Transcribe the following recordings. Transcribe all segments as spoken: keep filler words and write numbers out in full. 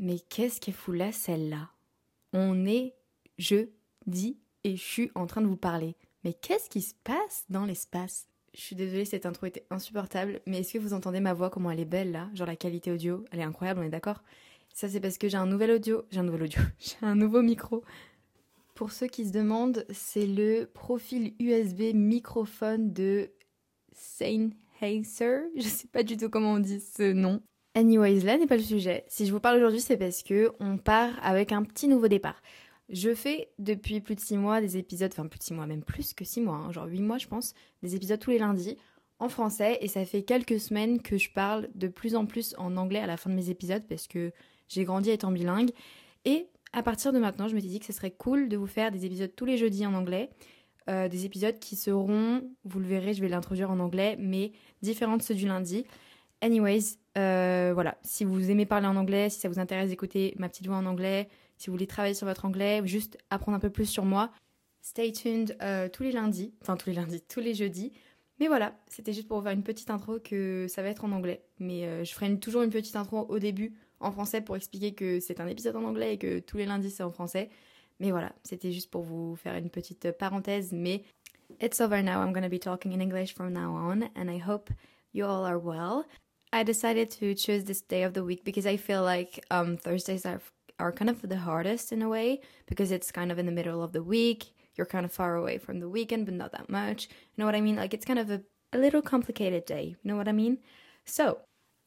Mais qu'est-ce qu'elle fout là, celle-là ? On est jeudi et je suis en train de vous parler. Mais qu'est-ce qui se passe dans l'espace ? Je suis désolée, cette intro était insupportable, mais est-ce que vous entendez ma voix, comment elle est belle là ? Genre la qualité audio, elle est incroyable, on est d'accord ? Ça c'est parce que j'ai un nouvel audio, j'ai un nouvel audio, j'ai un nouveau micro. Pour ceux qui se demandent, c'est le profil U S B microphone de Sennheiser. Je sais pas du tout comment on dit ce nom. Anyways, là n'est pas le sujet. Si je vous parle aujourd'hui, c'est parce que on part avec un petit nouveau départ. Je fais depuis plus de six mois des épisodes, enfin plus de six mois, même plus que six mois, hein, genre huit mois je pense, des épisodes tous les lundis en français, et ça fait quelques semaines que je parle de plus en plus en anglais à la fin de mes épisodes parce que j'ai grandi étant bilingue. Et à partir de maintenant, je m'étais dit que ce serait cool de vous faire des épisodes tous les jeudis en anglais, euh, des épisodes qui seront, vous le verrez, je vais l'introduire en anglais, mais différents de ceux du lundi. Anyways, euh, voilà, si vous aimez parler en anglais, si ça vous intéresse d'écouter ma petite voix en anglais, si vous voulez travailler sur votre anglais, juste apprendre un peu plus sur moi, stay tuned euh, tous les lundis, enfin tous les lundis, tous les jeudis. Mais voilà, c'était juste pour vous faire une petite intro que ça va être en anglais. Mais euh, je ferai une, toujours une petite intro au début en français pour expliquer que c'est un épisode en anglais et que tous les lundis c'est en français. Mais voilà, c'était juste pour vous faire une petite parenthèse. Mais it's over now, I'm gonna be talking in English from now on and I hope you all are well. I decided to choose this day of the week because I feel like um, Thursdays are... are kind of the hardest in a way, because it's kind of in the middle of the week, you're kind of far away from the weekend, but not that much, you know what I mean? Like, it's kind of a, a little complicated day, you know what I mean? So,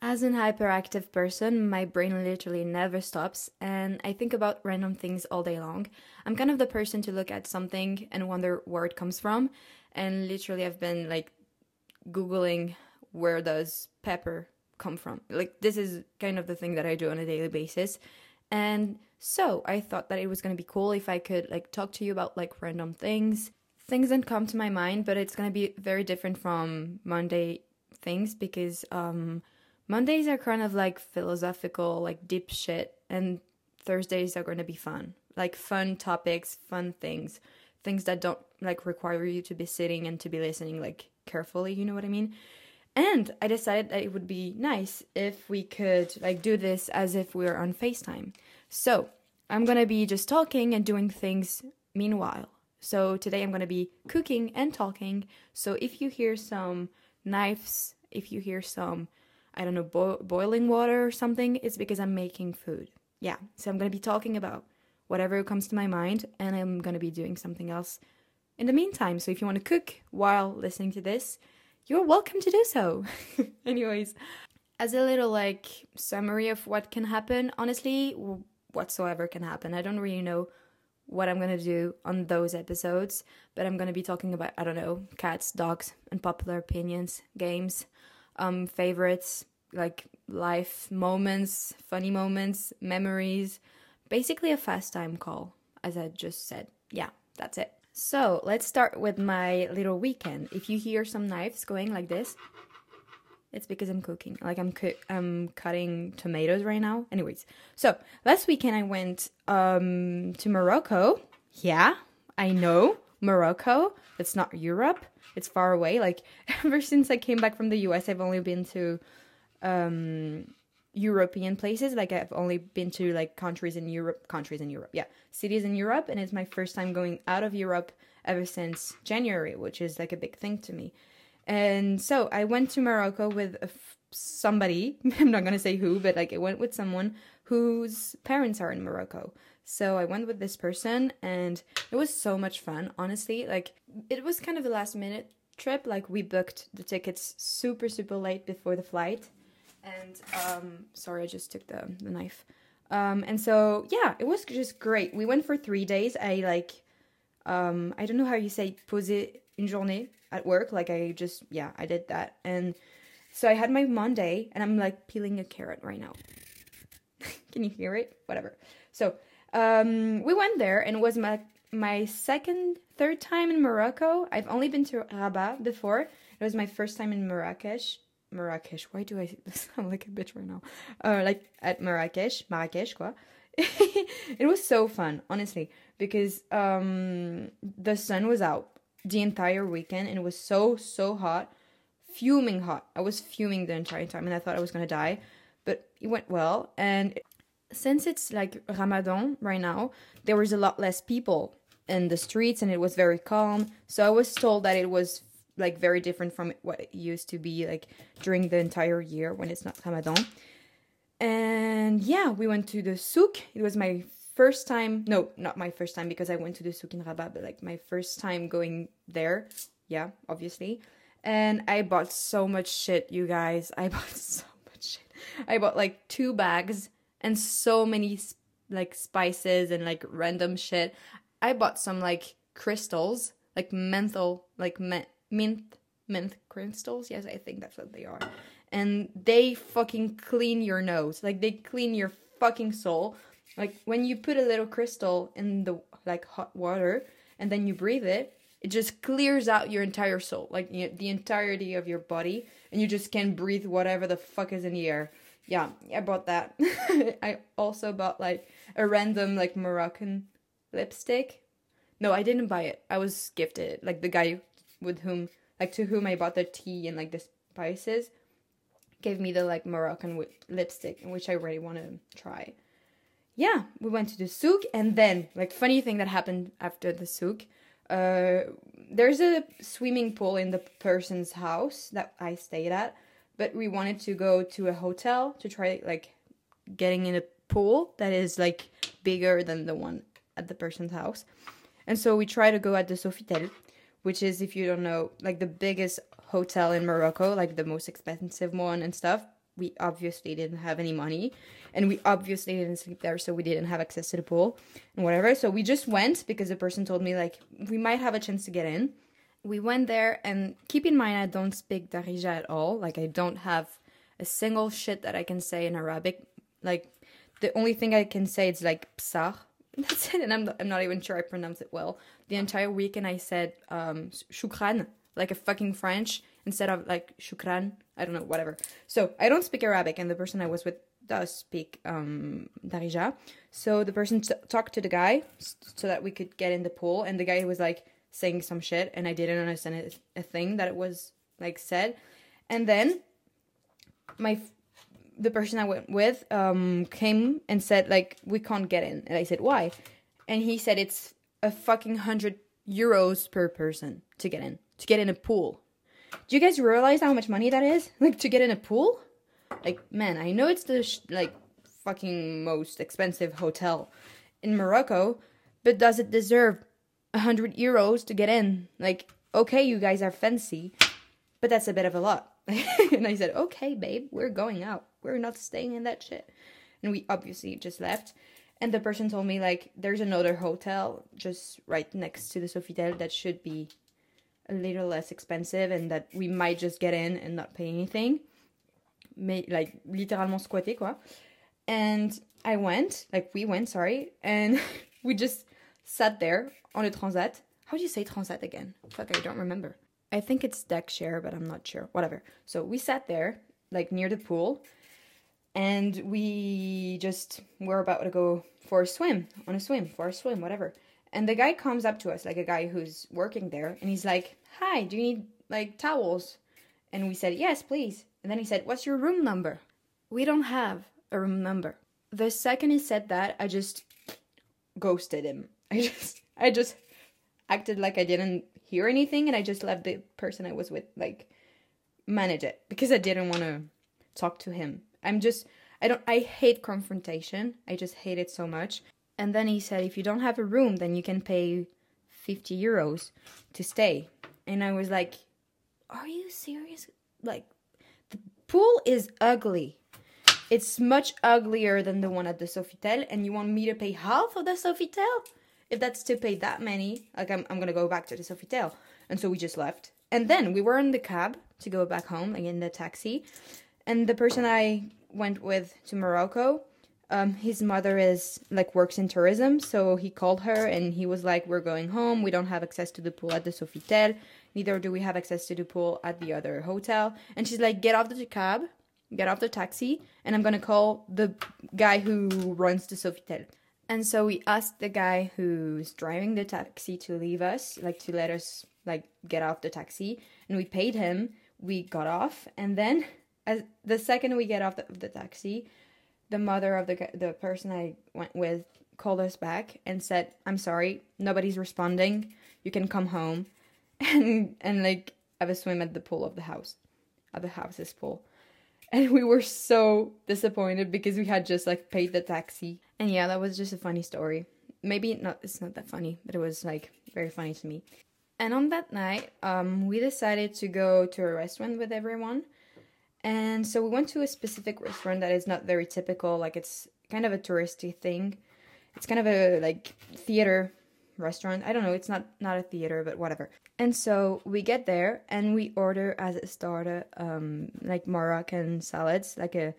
as an hyperactive person, my brain literally never stops, and I think about random things all day long. I'm kind of the person to look at something and wonder where it comes from, and literally I've been, like, Googling, where does pepper come from? Like, this is kind of the thing that I do on a daily basis. And so I thought that it was going to be cool if I could like talk to you about like random things, things that come to my mind, but it's going to be very different from Monday things because um, Mondays are kind of like philosophical, like deep shit, and Thursdays are going to be fun, like fun topics, fun things, things that don't like require you to be sitting and to be listening like carefully, you know what I mean? And I decided that it would be nice if we could like do this as if we were on FaceTime. So I'm going to be just talking and doing things meanwhile. So today I'm going to be cooking and talking. So if you hear some knives, if you hear some, I don't know, bo- boiling water or something, it's because I'm making food. Yeah, so I'm going to be talking about whatever comes to my mind and I'm going to be doing something else in the meantime. So if you want to cook while listening to this, you're welcome to do so. Anyways, as a little like summary of what can happen, honestly, whatsoever can happen. I don't really know what I'm going to do on those episodes, but I'm going to be talking about, I don't know, cats, dogs, unpopular opinions, games, um, favorites, like life moments, funny moments, memories, basically a FaceTime call, as I just said. Yeah, that's it. So, let's start with my little weekend. If you hear some knives going like this, it's because I'm cooking. Like, I'm cu- I'm cutting tomatoes right now. Anyways, so, last weekend I went um, to Morocco. Yeah, I know, Morocco. It's not Europe. It's far away. Like, ever since I came back from the U S, I've only been to um, European places. Like, I've only been to like countries in Europe, countries in Europe, yeah, cities in Europe, and it's my first time going out of Europe ever since January, which is like a big thing to me. And so I went to Morocco with a f- somebody, I'm not gonna say who, but like I went with someone whose parents are in Morocco. So I went with this person and it was so much fun, honestly. Like, it was kind of a last minute trip, like we booked the tickets super, super late before the flight. And, um, sorry, I just took the, the knife. Um, and so, yeah, it was just great. We went for three days. I, like, um, I don't know how you say poser une journée at work. Like, I just, yeah, I did that. And so I had my Monday, and I'm, like, peeling a carrot right now. Can you hear it? Whatever. So, um, we went there, and it was my, my second, third time in Morocco. I've only been to Rabat before. It was my first time in Marrakesh. Marrakech, why do I sound like a bitch right now? Uh, like at Marrakech, Marrakech, quoi. It was so fun, honestly, because um, the sun was out the entire weekend and it was so, so hot, fuming hot. I was fuming the entire time and I thought I was gonna die, but it went well. And since it's like Ramadan right now, there was a lot less people in the streets and it was very calm. So I was told that it was like very different from what it used to be like during the entire year when it's not Ramadan. And yeah, we went to the souk. It was my first time. No, not my first time because I went to the souk in Rabat, but like my first time going there. Yeah, obviously. And I bought so much shit, you guys. I bought so much shit. I bought like two bags and so many like spices and like random shit. I bought some like crystals, like menthol, like mint, mint, mint crystals. Yes, I think that's what they are. And they fucking clean your nose. Like they clean your fucking soul. Like when you put a little crystal in the like hot water and then you breathe it, it just clears out your entire soul, like you know, the entirety of your body, and you just can breathe whatever the fuck is in the air. Yeah, I bought that. I also bought like a random like Moroccan lipstick. No, I didn't buy it. I was gifted it. Like the guy with whom, like to whom I bought the tea and like the spices, gave me the like Moroccan lipstick, which I really want to try. Yeah, we went to the souk, and then like funny thing that happened after the souk. Uh, there's a swimming pool in the person's house that I stayed at, but we wanted to go to a hotel to try like getting in a pool that is like bigger than the one at the person's house. And so we tried to go at the Sofitel, which is, if you don't know, like the biggest hotel in Morocco, like the most expensive one and stuff. We obviously didn't have any money, and we obviously didn't sleep there, so we didn't have access to the pool and whatever. So we just went because the person told me, like, we might have a chance to get in. We went there, and keep in mind, I don't speak Darija at all. Like, I don't have a single shit that I can say in Arabic. Like, the only thing I can say is, like, psar. That's it, and I'm not, I'm not even sure I pronounce it well. The entire weekend I said um, shukran, like a fucking French, instead of like shukran, I don't know, whatever. So I don't speak Arabic, and the person I was with does speak um, Darija. So the person t- talked to the guy so that we could get in the pool, and the guy was like saying some shit, and I didn't understand it, a thing that it was like said. And then my the person I went with um, came and said like, we can't get in. And I said, why? And he said, it's a fucking hundred euros per person to get in, to get in a pool. Do you guys realize how much money that is? Like, to get in a pool? Like, man, I know it's the, sh- like, fucking most expensive hotel in Morocco, but does it deserve one hundred euros to get in? Like, okay, you guys are fancy, but that's a bit of a lot. And I said, okay, babe, we're going out. We're not staying in that shit. And we obviously just left. And the person told me, like, there's another hotel just right next to the Sofitel that should be a little less expensive, and that we might just get in and not pay anything. Mais, like, littéralement squatter, quoi. And I went, like, we went, sorry, and we just sat there on a transat. How do you say transat again? Fuck, I don't remember. I think it's deck chair, but I'm not sure. Whatever. So we sat there, like, near the pool, and we just were about to go for a swim, on a swim, for a swim, whatever. And the guy comes up to us, like a guy who's working there, and he's like, hi, do you need, like, towels? And we said, yes, please. And then he said, what's your room number? We don't have a room number. The second he said that, I just ghosted him. I just, I just acted like I didn't hear anything, and I just let the person I was with, like, manage it, because I didn't want to talk to him. I'm just, I don't, I hate confrontation. I just hate it so much. And then he said, if you don't have a room, then you can pay fifty euros to stay. And I was like, are you serious? Like, the pool is ugly. It's much uglier than the one at the Sofitel. And you want me to pay half of the Sofitel? If that's to pay that many, like, I'm, I'm going to go back to the Sofitel. And so we just left. And then we were in the cab to go back home, like in the taxi. And the person I went with to Morocco, Um, his mother is, like, works in tourism, so he called her, and he was like, we're going home, we don't have access to the pool at the Sofitel, neither do we have access to the pool at the other hotel. And she's like, get off the cab, get off the taxi, and I'm gonna call the guy who runs the Sofitel. And so we asked the guy who's driving the taxi to leave us, like, to let us, like, get off the taxi, and we paid him, we got off, and then, as the second we get off the, the taxi, the mother of the the person I went with called us back and said, "I'm sorry, nobody's responding. You can come home and and like have a swim at the pool of the house, at the house's pool." And we were so disappointed because we had just like paid the taxi. And yeah, that was just a funny story. Maybe not. It's not that funny, but it was like very funny to me. And on that night, um, we decided to go to a restaurant with everyone. And so we went to a specific restaurant that is not very typical. Like, it's kind of a touristy thing. It's kind of a, like, theater restaurant. I don't know. It's not, not a theater, but whatever. And so we get there and we order as a starter, um, like, Moroccan salads. Like, a,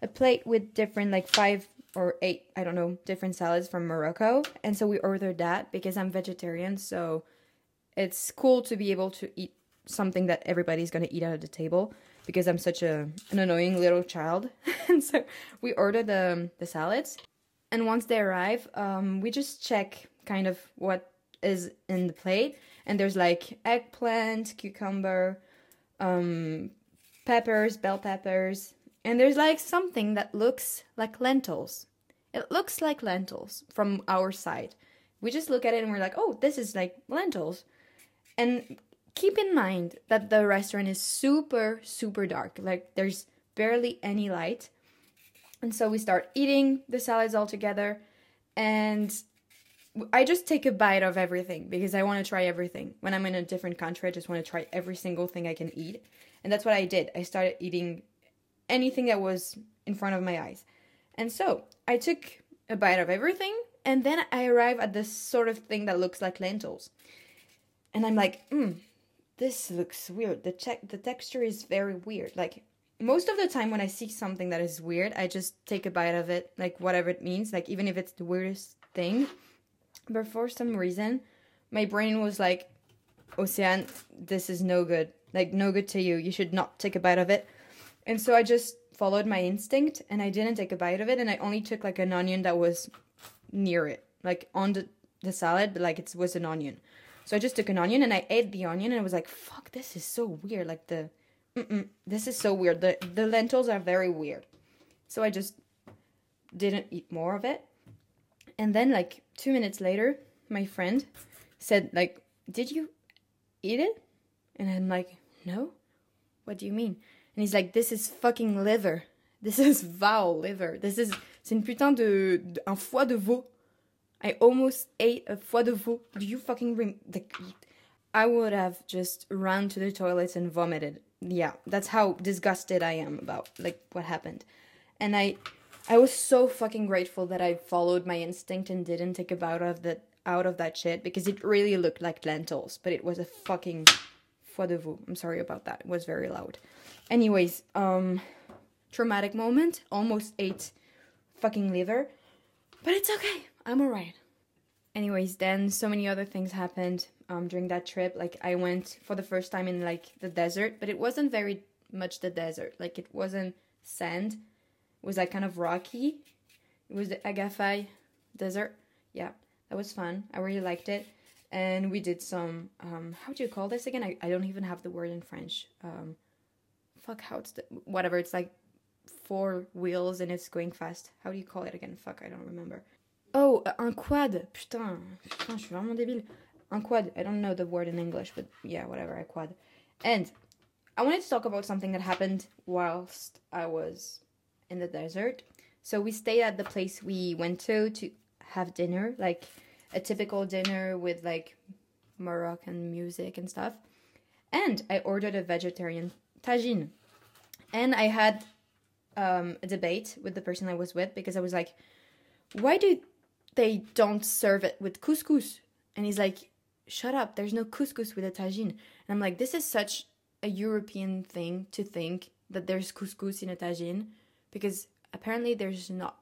a plate with different, like, five or eight, I don't know, different salads from Morocco. And so we ordered that because I'm vegetarian, so it's cool to be able to eat something that everybody's going to eat at the table because I'm such a, an annoying little child. And so we order the, the salads. And once they arrive, um, we just check kind of what is in the plate. And there's like eggplant, cucumber, um, peppers, bell peppers. And there's like something that looks like lentils. It looks like lentils from our side. We just look at it and we're like, oh, this is like lentils. And keep in mind that the restaurant is super, super dark. Like, there's barely any light. And so we start eating the salads all together. And I just take a bite of everything because I want to try everything. When I'm in a different country, I just want to try every single thing I can eat. And that's what I did. I started eating anything that was in front of my eyes. And so I took a bite of everything. And then I arrive at this sort of thing that looks like lentils. And I'm like, hmm, this looks weird. The te- the texture is very weird. Like, most of the time when I see something that is weird, I just take a bite of it, like, whatever it means, like, even if it's the weirdest thing. But for some reason, my brain was like, Océane, this is no good. Like, no good to you. You should not take a bite of it. And so I just followed my instinct, and I didn't take a bite of it, and I only took, like, an onion that was near it, like, on the, the salad, but, like, it was an onion. So I just took an onion and I ate the onion and I was like, fuck, this is so weird. Like the, mm-mm, this is so weird. The the lentils are very weird. So I just didn't eat more of it. And then like two minutes later, my friend said like, did you eat it? And I'm like, no, what do you mean? And he's like, this is fucking liver. This is vowel liver. This is, c'est une putain de, de un foie de veau. I almost ate a foie de veau. Do you fucking ring? Like, I would have just run to the toilets and vomited. Yeah, that's how disgusted I am about like what happened. And I, I was so fucking grateful that I followed my instinct and didn't take a bite of that out of that shit because it really looked like lentils, but it was a fucking foie de veau. I'm sorry about that. It was very loud. Anyways, um, traumatic moment. Almost ate fucking liver, but it's okay. I'm alright. Anyways, then so many other things happened um, during that trip. Like, I went for the first time in, like, the desert, but it wasn't very much the desert. Like, it wasn't sand. It was, like, kind of rocky. It was the Agafay desert. Yeah, that was fun. I really liked it. And we did some, um, how do you call this again? I, I don't even have the word in French. Um, fuck, how it's, the, whatever. It's, like, four wheels and it's going fast. How do you call it again? Fuck, I don't remember. Oh, un quad. Putain, putain, je suis vraiment débile. Un quad. I don't know the word in English, but yeah, whatever, a quad. And I wanted to talk about something that happened whilst I was in the desert. So we stayed at the place we went to to have dinner, like a typical dinner with like Moroccan music and stuff. And I ordered a vegetarian tagine. And I had um, a debate with the person I was with because I was like, why do they don't serve it with couscous? And he's like, shut up, there's no couscous with a tagine. And I'm like, this is such a European thing to think that there's couscous in a tagine, because apparently there's not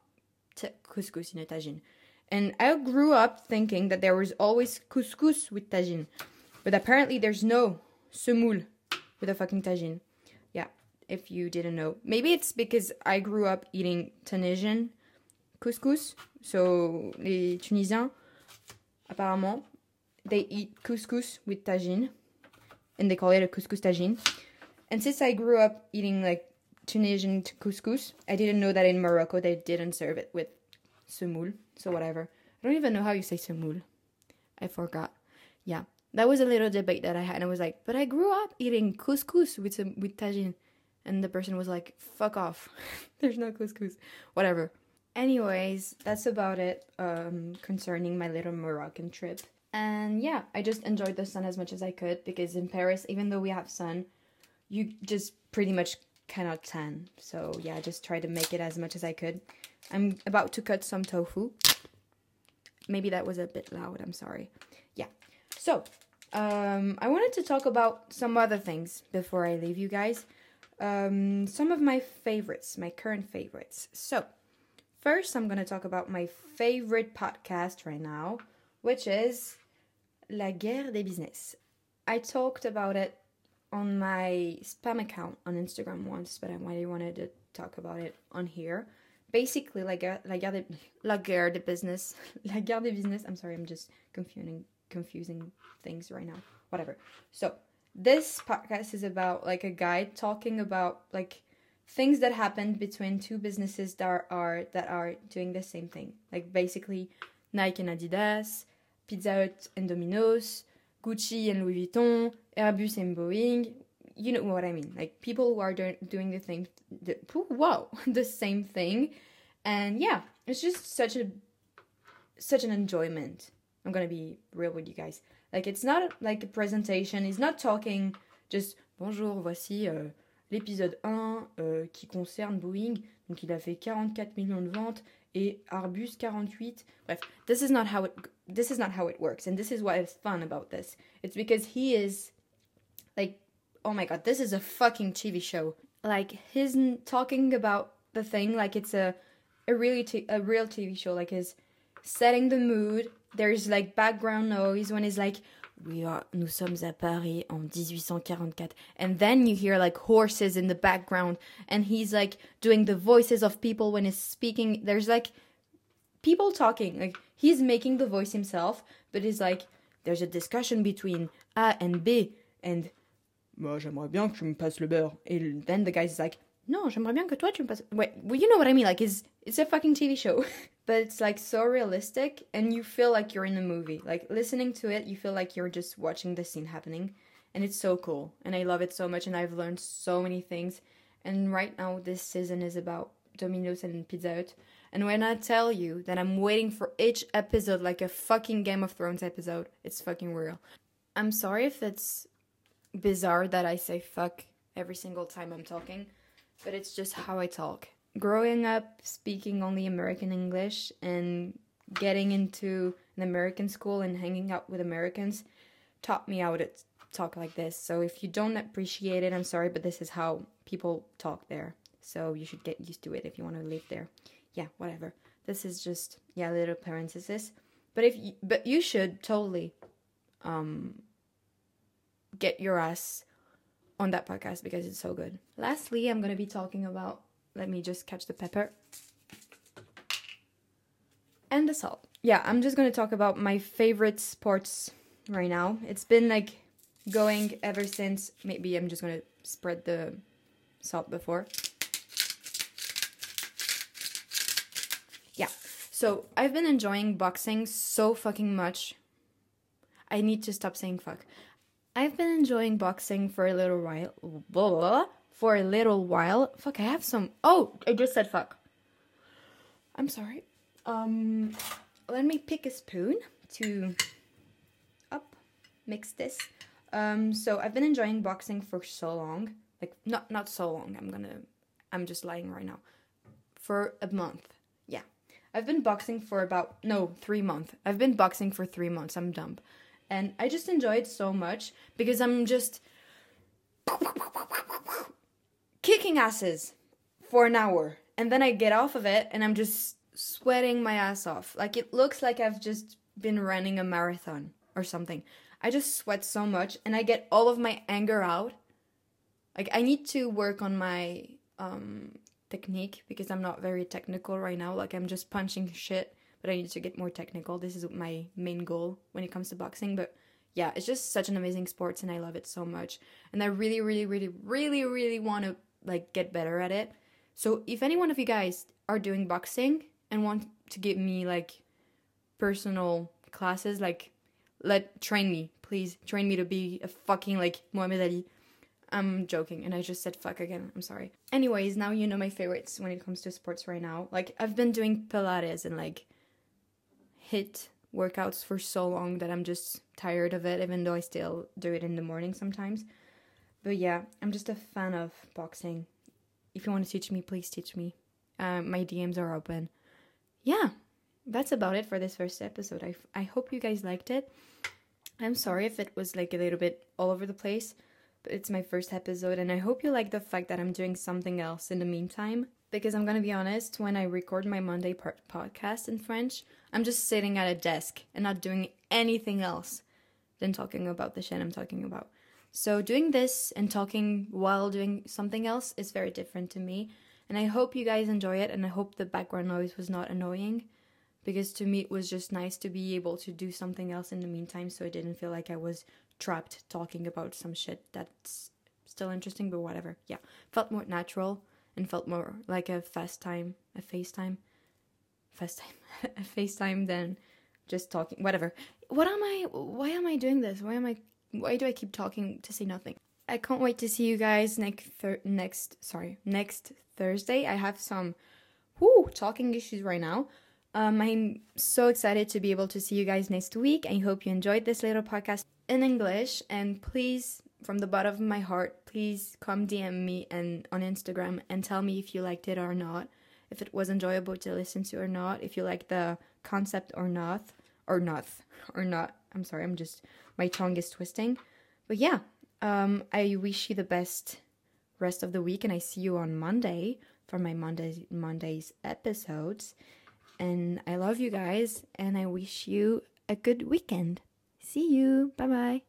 t- couscous in a tagine. And I grew up thinking that there was always couscous with tagine, but apparently there's no semoule with a fucking tagine. Yeah, if you didn't know. Maybe it's because I grew up eating Tunisian couscous, so les Tunisiens, apparemment, they eat couscous with tagine, and they call it a couscous tagine. And since I grew up eating, like, Tunisian couscous. I didn't know that in Morocco they didn't serve it with semoule, so whatever. I don't even know how you say semoule. I forgot. Yeah, that was a little debate that I had, and I was like, but I grew up eating couscous with some, with tagine. And the person was like, fuck off. There's no couscous. Whatever. Anyways, that's about it um, concerning my little Moroccan trip. And yeah, I just enjoyed the sun as much as I could, because in Paris, even though we have sun, you just pretty much cannot tan. So yeah, I just tried to make it as much as I could. I'm about to cut some tofu. Maybe that was a bit loud, I'm sorry. Yeah. So, um, I wanted to talk about some other things before I leave you guys. Um, some of my favorites, my current favorites. So, first I'm going to talk about my favorite podcast right now, which is La Guerre des Business. I talked about it on my spam account on Instagram once, but I really wanted to talk about it on here. Basically, La Guerre, La Guerre des, La Guerre des Business, La Guerre des Business, I'm sorry, I'm just confusing, confusing things right now, whatever. So, this podcast is about like a guy talking about like things that happened between two businesses that are, are that are doing the same thing. Like basically Nike and Adidas, Pizza Hut and Domino's, Gucci and Louis Vuitton, Airbus and Boeing. You know what I mean? Like people who are do- doing the thing, the, wow, the same thing. And yeah, it's just such a such an enjoyment. I'm gonna be real with you guys. Like, it's not like a presentation, it's not talking just « Bonjour, voici euh, l'épisode un euh, qui concerne Boeing, donc il a fait quarante-quatre millions de ventes, et Airbus quarante-huit. » Bref, this is not how it, this is not how it works, and this is what is fun about this. It's because he is, like, oh my god, this is a fucking T V show. Like, he's talking about the thing like it's a, a, really t- a real T V show, like he's setting the mood. There's like background noise when it's like, we are, nous sommes à Paris en eighteen forty-four. And then you hear like horses in the background. And he's like doing the voices of people when he's speaking. There's like people talking. Like he's making the voice himself. But he's like, there's a discussion between A and B. And, moi j'aimerais bien que tu me passes le beurre. And then the guy's like, non, j'aimerais bien que toi tu me passes... Wait, well, you know what I mean. Like it's, it's a fucking T V show. But it's like so realistic and you feel like you're in a movie. Like listening to it, you feel like you're just watching the scene happening. And it's so cool. And I love it so much and I've learned so many things. And right now this season is about Domino's and Pizza Hut. And when I tell you that I'm waiting for each episode like a fucking Game of Thrones episode, it's fucking real. I'm sorry if it's bizarre that I say fuck every single time I'm talking, but it's just how I talk. Growing up speaking only American English and getting into an American school and hanging out with Americans taught me how to talk like this. So if you don't appreciate it, I'm sorry, but this is how people talk there. So you should get used to it if you want to live there. Yeah, whatever. This is just, yeah, little parenthesis. But if you, but you should totally um, get your ass on that podcast because it's so good. Lastly, I'm going to be talking about... Let me just catch the pepper. And the salt. Yeah, I'm just going to talk about my favorite sports right now. It's been like going ever since. Maybe I'm just going to spread the salt before. Yeah, so I've been enjoying boxing so fucking much. I need to stop saying fuck. I've been enjoying boxing for a little while. Blah, blah, blah. For a little while. Fuck, I have some... Oh, I just said fuck. I'm sorry. Um, let me pick a spoon to up, mix this. Um, so I've been enjoying boxing for so long. Like, not, not so long. I'm gonna... I'm just lying right now. For a month. Yeah. I've been boxing for about... No, three months. I've been boxing for three months. I'm dumb. And I just enjoy it so much because I'm just... kicking asses for an hour and then I get off of it and I'm just sweating my ass off. Like it looks like I've just been running a marathon or something. I just sweat so much and I get all of my anger out. Like I need to work on my um, technique because I'm not very technical right now. Like I'm just punching shit, but I need to get more technical. This is my main goal when it comes to boxing, but yeah, it's just such an amazing sport and I love it so much. And I really, really, really, really, really want to like get better at it. So if any one of you guys are doing boxing and want to give me like personal classes, like let train me, please train me to be a fucking like Muhammad Ali. I'm joking, and I just said fuck again. I'm sorry. Anyways, now you know my favorites when it comes to sports right now. Like, I've been doing Pilates and, like, HIIT workouts for so long that I'm just tired of it, even though I still do it in the morning sometimes. But, yeah, I'm just a fan of boxing. If you want to teach me, please teach me. Uh, my D Ms are open. Yeah, that's about it for this first episode. I, f- I hope you guys liked it. I'm sorry if it was, like, a little bit all over the place. It's my first episode, and I hope you like the fact that I'm doing something else in the meantime, because I'm gonna be honest, when I record my Monday part podcast in French, I'm just sitting at a desk and not doing anything else than talking about the shit I'm talking about. So doing this and talking while doing something else is very different to me, and I hope you guys enjoy it, and I hope the background noise was not annoying, because to me it was just nice to be able to do something else in the meantime, so I didn't feel like I was trapped talking about some shit that's still interesting, but whatever. Yeah, felt more natural and felt more like a FaceTime, a FaceTime, FaceTime, a FaceTime than just talking. Whatever. What am I? Why am I doing this? Why am I? Why do I keep talking to say nothing? I can't wait to see you guys next thir- next sorry next Thursday. I have some whoo talking issues right now. Um, I'm so excited to be able to see you guys next week. I hope you enjoyed this little podcast in English, and please, from the bottom of my heart, please come D M me and on Instagram and tell me if you liked it or not, if it was enjoyable to listen to or not, if you like the concept or not, or not, or not. I'm sorry, I'm just, my tongue is twisting. But yeah, um, I wish you the best rest of the week, and I see you on Monday for my Monday Monday's episodes. And I love you guys, and I wish you a good weekend. See you. Bye-bye.